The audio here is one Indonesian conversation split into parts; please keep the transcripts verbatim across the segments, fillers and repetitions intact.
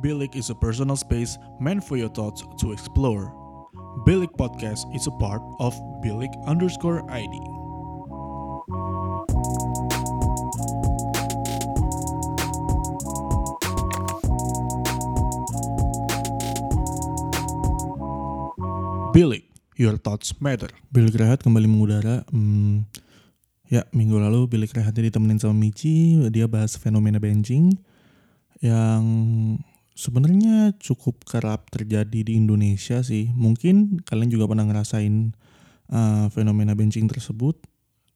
Bilik is a personal space meant for your thoughts to explore. Bilik Podcast is a part of Bilik Underscore I D. Bilik, your thoughts matter. Bilik Rehat kembali mengudara. Hmm, ya, minggu lalu Bilik Rehatnya ditemenin sama Mici. Dia bahas fenomena benching yang sebenarnya cukup kerap terjadi di Indonesia sih. Mungkin kalian juga pernah ngerasain uh, fenomena benching tersebut.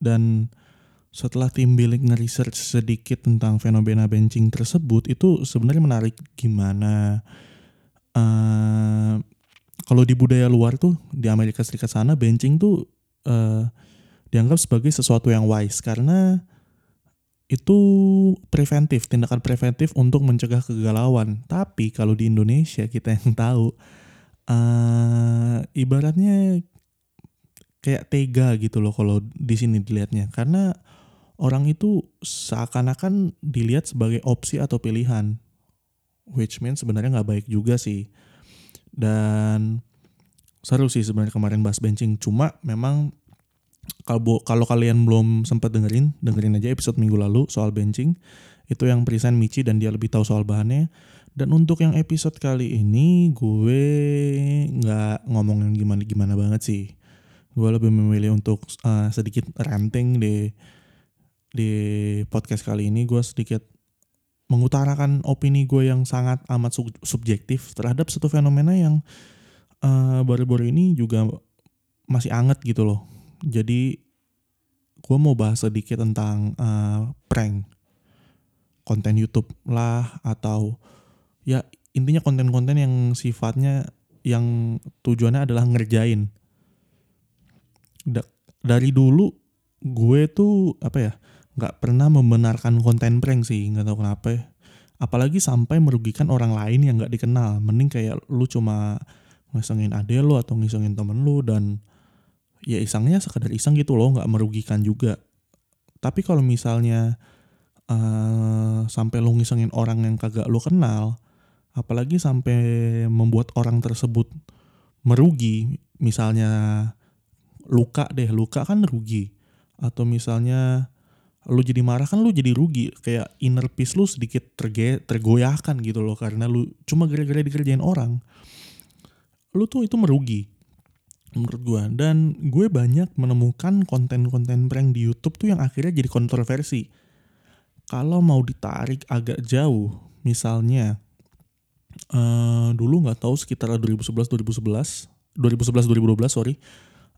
Dan setelah tim Bilik nge-research sedikit tentang fenomena benching tersebut, itu sebenarnya menarik gimana. Uh, kalau di budaya luar tuh, di Amerika Serikat sana, benching tuh uh, dianggap sebagai sesuatu yang wise. Karena itu preventif, tindakan preventif untuk mencegah kegalauan. Tapi kalau di Indonesia kita yang tahu, uh, ibaratnya kayak tega gitu loh kalau di sini dilihatnya. Karena orang itu seakan-akan dilihat sebagai opsi atau pilihan, which means sebenarnya nggak baik juga sih. Dan seru sih sebenarnya kemarin bahas benching. Cuma memang Kalau, kalau kalian belum sempat dengerin, dengerin aja episode minggu lalu soal benching. Itu yang present Mici dan dia lebih tahu soal bahannya. Dan untuk yang episode kali ini, gue gak ngomong yang gimana-gimana banget sih. Gue lebih memilih untuk uh, sedikit ranting di, di podcast kali ini. Gue sedikit mengutarakan opini gue yang sangat amat subjektif terhadap satu fenomena yang uh, baru-baru ini juga masih anget gitu loh. Jadi gue mau bahas sedikit tentang uh, prank, konten YouTube lah, atau ya intinya konten-konten yang sifatnya, yang tujuannya adalah ngerjain. Da- dari dulu gue tuh apa ya, gak pernah membenarkan konten prank sih, gak tahu kenapa ya. Apalagi sampai merugikan orang lain yang gak dikenal. Mending kayak lu cuma ngisengin adek lu atau ngisengin temen lu, dan ya isengnya sekadar iseng gitu loh, gak merugikan juga. Tapi kalau misalnya uh, sampai lo ngisengin orang yang kagak lo kenal, apalagi sampai membuat orang tersebut merugi, misalnya luka deh, luka kan rugi. Atau misalnya lo jadi marah kan lo jadi rugi, kayak inner peace lo sedikit terge- tergoyahkan gitu loh, karena lo cuma gara-gara dikerjain orang. Lo tuh itu merugi menurut gue. Dan gue banyak menemukan konten-konten prank di YouTube tuh yang akhirnya jadi kontroversi. Kalau mau ditarik agak jauh, misalnya uh, dulu nggak tahu sekitar dua ribu sebelas dua ribu dua belas sorry,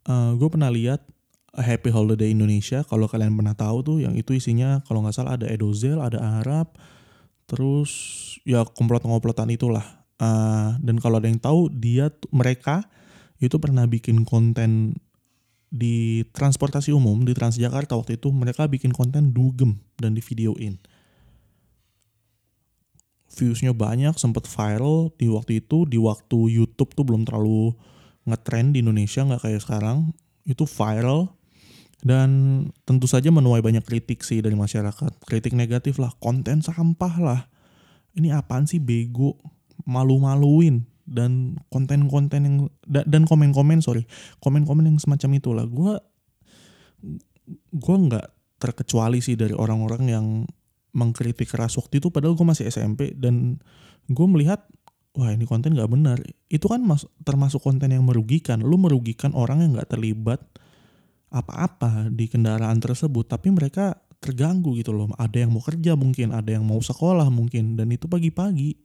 uh, gue pernah lihat Happy Holiday Indonesia. Kalau kalian pernah tahu tuh, yang itu isinya kalau nggak salah ada Edozel, ada Arab, terus ya komplotan-komplotan itulah. Uh, dan kalau ada yang tahu, dia mereka itu pernah bikin konten di transportasi umum di Transjakarta. Waktu itu mereka bikin konten dugem dan di videoin. Viewsnya banyak, sempat viral di waktu itu, di waktu YouTube tuh belum terlalu ngetrend di Indonesia, nggak kayak sekarang. Itu viral dan tentu saja menuai banyak kritik sih dari masyarakat. Kritik negatif lah, konten sampah lah, ini apaan sih bego, malu-maluin. Dan konten-konten yang dan komen-komen sorry komen-komen yang semacam itulah. Gue gue nggak terkecuali sih dari orang-orang yang mengkritik keras waktu itu, padahal gue masih S M P. Dan gue melihat, wah ini konten nggak benar. Itu kan mas, termasuk konten yang merugikan. Lu merugikan orang yang nggak terlibat apa-apa di kendaraan tersebut, tapi mereka terganggu gitu loh. Ada yang mau kerja mungkin, ada yang mau sekolah mungkin, dan itu pagi-pagi.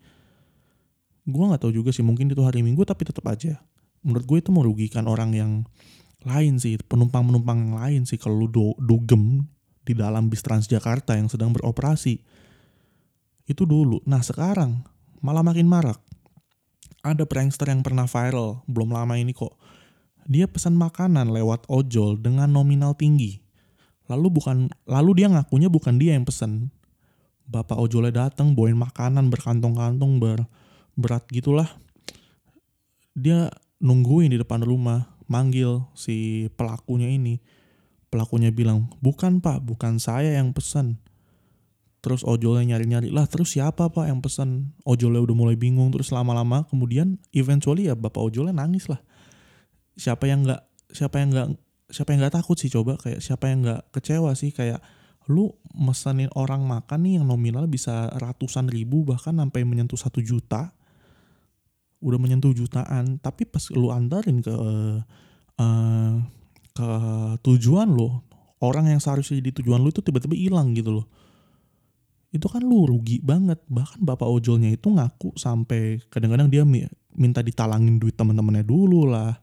Gue gak tahu juga sih, mungkin itu hari Minggu, tapi tetap aja. Menurut gue itu merugikan orang yang lain sih, penumpang-penumpang yang lain sih. Kalau lu do- dugem di dalam bis Transjakarta yang sedang beroperasi. Itu dulu. Nah sekarang malah makin marak. Ada prankster yang pernah viral belum lama ini kok. Dia pesan makanan lewat ojol dengan nominal tinggi. Lalu bukan lalu dia ngakunya bukan dia yang pesan. Bapak ojolnya datang bawain makanan berkantong-kantong, ber berat gitulah. Dia nungguin di depan rumah, manggil si pelakunya ini. Pelakunya bilang, "Bukan Pak, bukan saya yang pesan." Terus ojolnya nyari-nyari lah, terus siapa pak yang pesan? Ojolnya udah mulai bingung, terus lama-lama kemudian eventually ya bapak ojolnya nangis lah. Siapa yang nggak, siapa yang nggak, siapa yang nggak takut sih coba, kayak siapa yang nggak kecewa sih, kayak lu mesenin orang makan nih yang nominal bisa ratusan ribu bahkan sampai menyentuh satu juta, udah menyentuh jutaan, tapi pas lu antarin ke uh, ke tujuan lo, orang yang seharusnya di tujuan lu itu tiba-tiba hilang gitu loh. Itu kan lu rugi banget. Bahkan bapak ojolnya itu ngaku sampai kadang-kadang dia minta ditalangin duit teman-temannya dulu lah,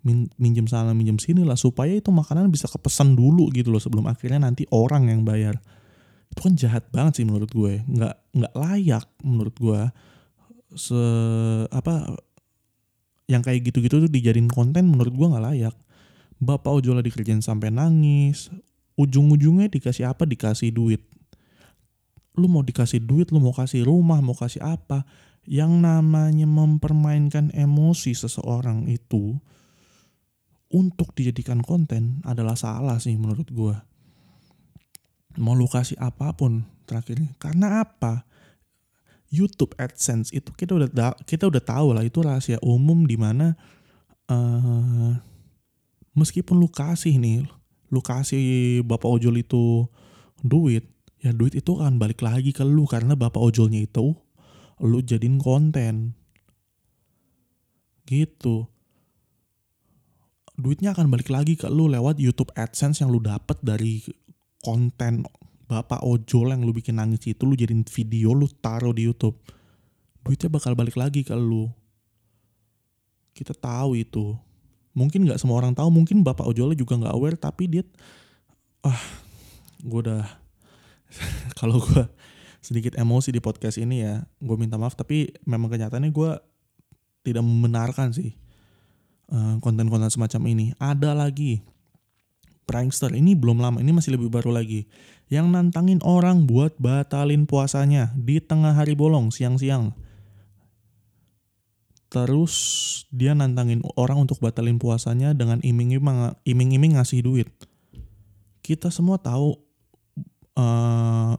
Min- minjem sana minjem sini lah, supaya itu makanan bisa kepesan dulu gitu loh, sebelum akhirnya nanti orang yang bayar. Itu kan jahat banget sih menurut gue, nggak nggak layak menurut gue. Se apa yang kayak gitu-gitu tuh dijadiin konten, menurut gue nggak layak. Bapak ojolnya dikerjain sampai nangis, ujung-ujungnya dikasih apa? Dikasih duit. Lu mau dikasih duit, lu mau kasih rumah, mau kasih apa. Yang namanya mempermainkan emosi seseorang itu untuk dijadikan konten adalah salah sih menurut gue. Mau lu kasih apapun terakhirnya. Karena apa? YouTube AdSense itu kita udah kita udah tahu lah, itu rahasia umum di mana uh, meskipun lu kasih nih, lu kasih bapak ojol itu duit, ya duit itu akan balik lagi ke lu karena bapak ojolnya itu lu jadiin konten gitu. Duitnya akan balik lagi ke lu lewat YouTube AdSense yang lu dapet dari konten bapak ojol yang lu bikin nangis itu, lu jadiin video, lu taruh di YouTube, duitnya bakal balik lagi ke lu. Kita tahu itu. Mungkin nggak semua orang tahu, mungkin bapak ojolnya juga nggak aware, tapi dia ah gue udah kalau gue sedikit emosi di podcast ini ya, gue minta maaf, tapi memang kenyataannya gue tidak membenarkan sih uh, konten-konten semacam ini. Ada lagi prankster, ini belum lama, ini masih lebih baru lagi, yang nantangin orang buat batalin puasanya di tengah hari bolong siang-siang. Terus dia nantangin orang untuk batalin puasanya dengan iming-iming, iming-iming ngasih duit. Kita semua tahu Uh,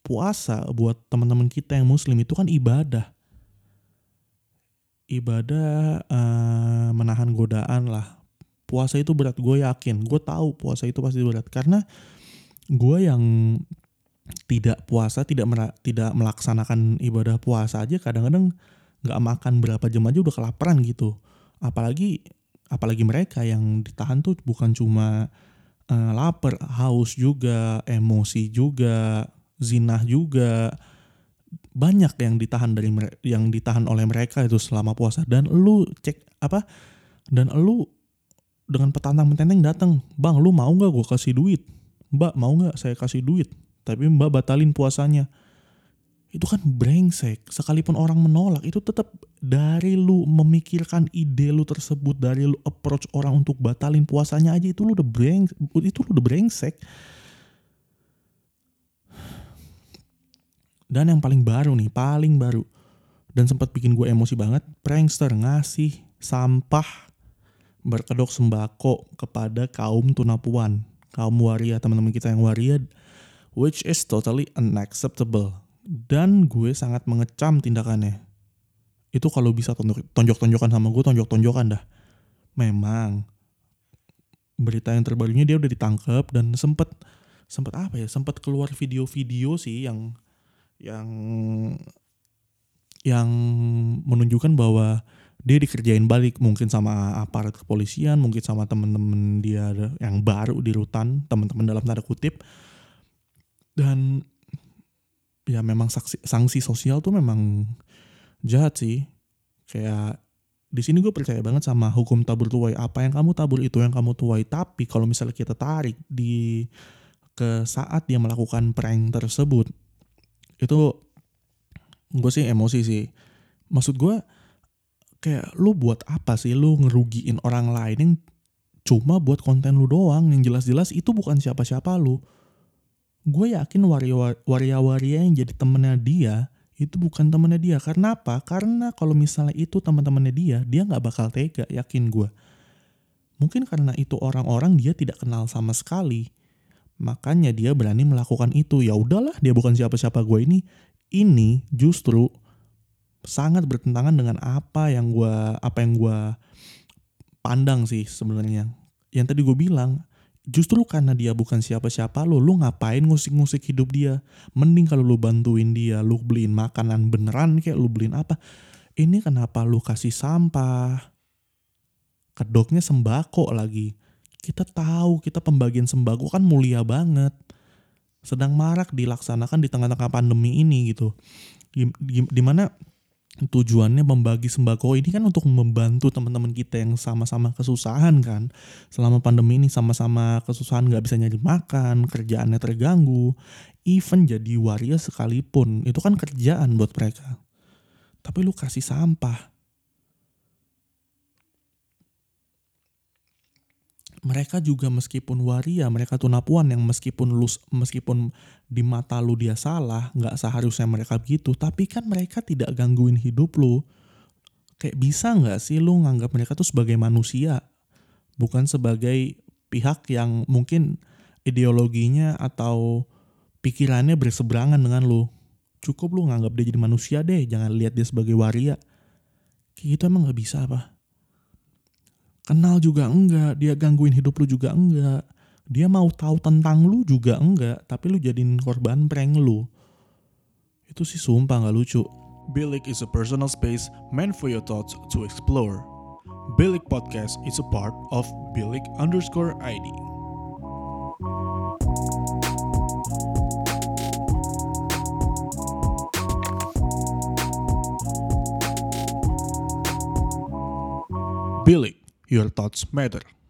puasa buat teman-teman kita yang muslim itu kan ibadah ibadah uh, menahan godaan lah. Puasa itu berat, gue yakin, gue tahu puasa itu pasti berat, karena gue yang tidak puasa, tidak mer- tidak melaksanakan ibadah puasa aja kadang-kadang nggak makan berapa jam aja udah kelaparan gitu, apalagi apalagi mereka yang ditahan tuh bukan cuma Uh, lapar, haus juga, emosi juga, zinah juga, banyak yang ditahan dari mere- yang ditahan oleh mereka itu selama puasa. Dan lu cek apa? Dan lu dengan petantang-petenteng datang, bang lu mau nggak gue kasih duit, mbak mau nggak saya kasih duit, tapi mbak batalin puasanya. Itu kan brengsek. Sekalipun orang menolak, itu tetap dari lu memikirkan ide lu tersebut, dari lu approach orang untuk batalin puasanya aja, itu lu udah breng, itu lu udah brengsek. Dan yang paling baru nih, paling baru, dan sempat bikin gue emosi banget, prankster ngasih sampah berkedok sembako kepada kaum tunapuan, kaum waria, teman-teman kita yang waria, which is totally unacceptable. Dan gue sangat mengecam tindakannya. Itu kalau bisa tonjok-tonjokan sama gue, tonjok-tonjokan dah. Memang berita yang terbarunya dia udah ditangkap dan sempet sempet apa ya? Sempet keluar video-video sih yang yang yang menunjukkan bahwa dia dikerjain balik, mungkin sama aparat kepolisian, mungkin sama teman-teman dia yang baru di rutan, teman-teman dalam tanda kutip. Dan ya memang saksi, sanksi sosial tuh memang jahat sih. Kayak di sini gue percaya banget sama hukum tabur tuai. Apa yang kamu tabur itu yang kamu tuai. Tapi kalau misalnya kita tarik di ke saat dia melakukan prank tersebut, itu gue sih emosi sih. Maksud gue kayak lu buat apa sih lu ngerugiin orang lain yang cuma buat konten lu doang, yang jelas-jelas itu bukan siapa-siapa lu. Gue yakin waria-waria yang jadi temennya dia itu bukan temennya dia. Karena apa? Karena kalau misalnya itu teman-temannya dia, dia nggak bakal tega, yakin gue. Mungkin karena itu orang-orang dia tidak kenal sama sekali. Makanya dia berani melakukan itu. Ya udahlah, dia bukan siapa-siapa gue ini. Ini justru sangat bertentangan dengan apa yang gue apa yang gue pandang sih sebenarnya. Yang tadi gue bilang, justru karena dia bukan siapa-siapa lu, lu ngapain ngusik-ngusik hidup dia? Mending kalau lu bantuin dia, lu beliin makanan beneran kayak lu beliin apa. Ini kenapa lu kasih sampah? Kedoknya sembako lagi. Kita tahu, kita pembagian sembako kan mulia banget. Sedang marak dilaksanakan di tengah-tengah pandemi ini gitu. Dimana tujuannya membagi sembako ini kan untuk membantu teman-teman kita yang sama-sama kesusahan kan. Selama pandemi ini sama-sama kesusahan, gak bisa nyari makan, kerjaannya terganggu. Even jadi waria sekalipun, itu kan kerjaan buat mereka. Tapi lu kasih sampah. Mereka juga meskipun waria, mereka tunapuan yang meskipun lu, meskipun di mata lu dia salah, gak seharusnya mereka begitu, tapi kan mereka tidak gangguin hidup lu. Kayak bisa gak sih lu nganggap mereka tuh sebagai manusia? Bukan sebagai pihak yang mungkin ideologinya atau pikirannya berseberangan dengan lu. Cukup lu nganggap dia jadi manusia deh, jangan lihat dia sebagai waria. Kayak gitu emang gak bisa apa? Kenal juga enggak, dia gangguin hidup lu juga enggak. Dia mau tahu tentang lu juga enggak, tapi lu jadiin korban prank lu. Itu sih sumpah gak lucu. Bilik is a personal space meant for your thoughts to explore. Bilik Podcast is a part of Bilik Underscore I D. Bilik, your thoughts matter.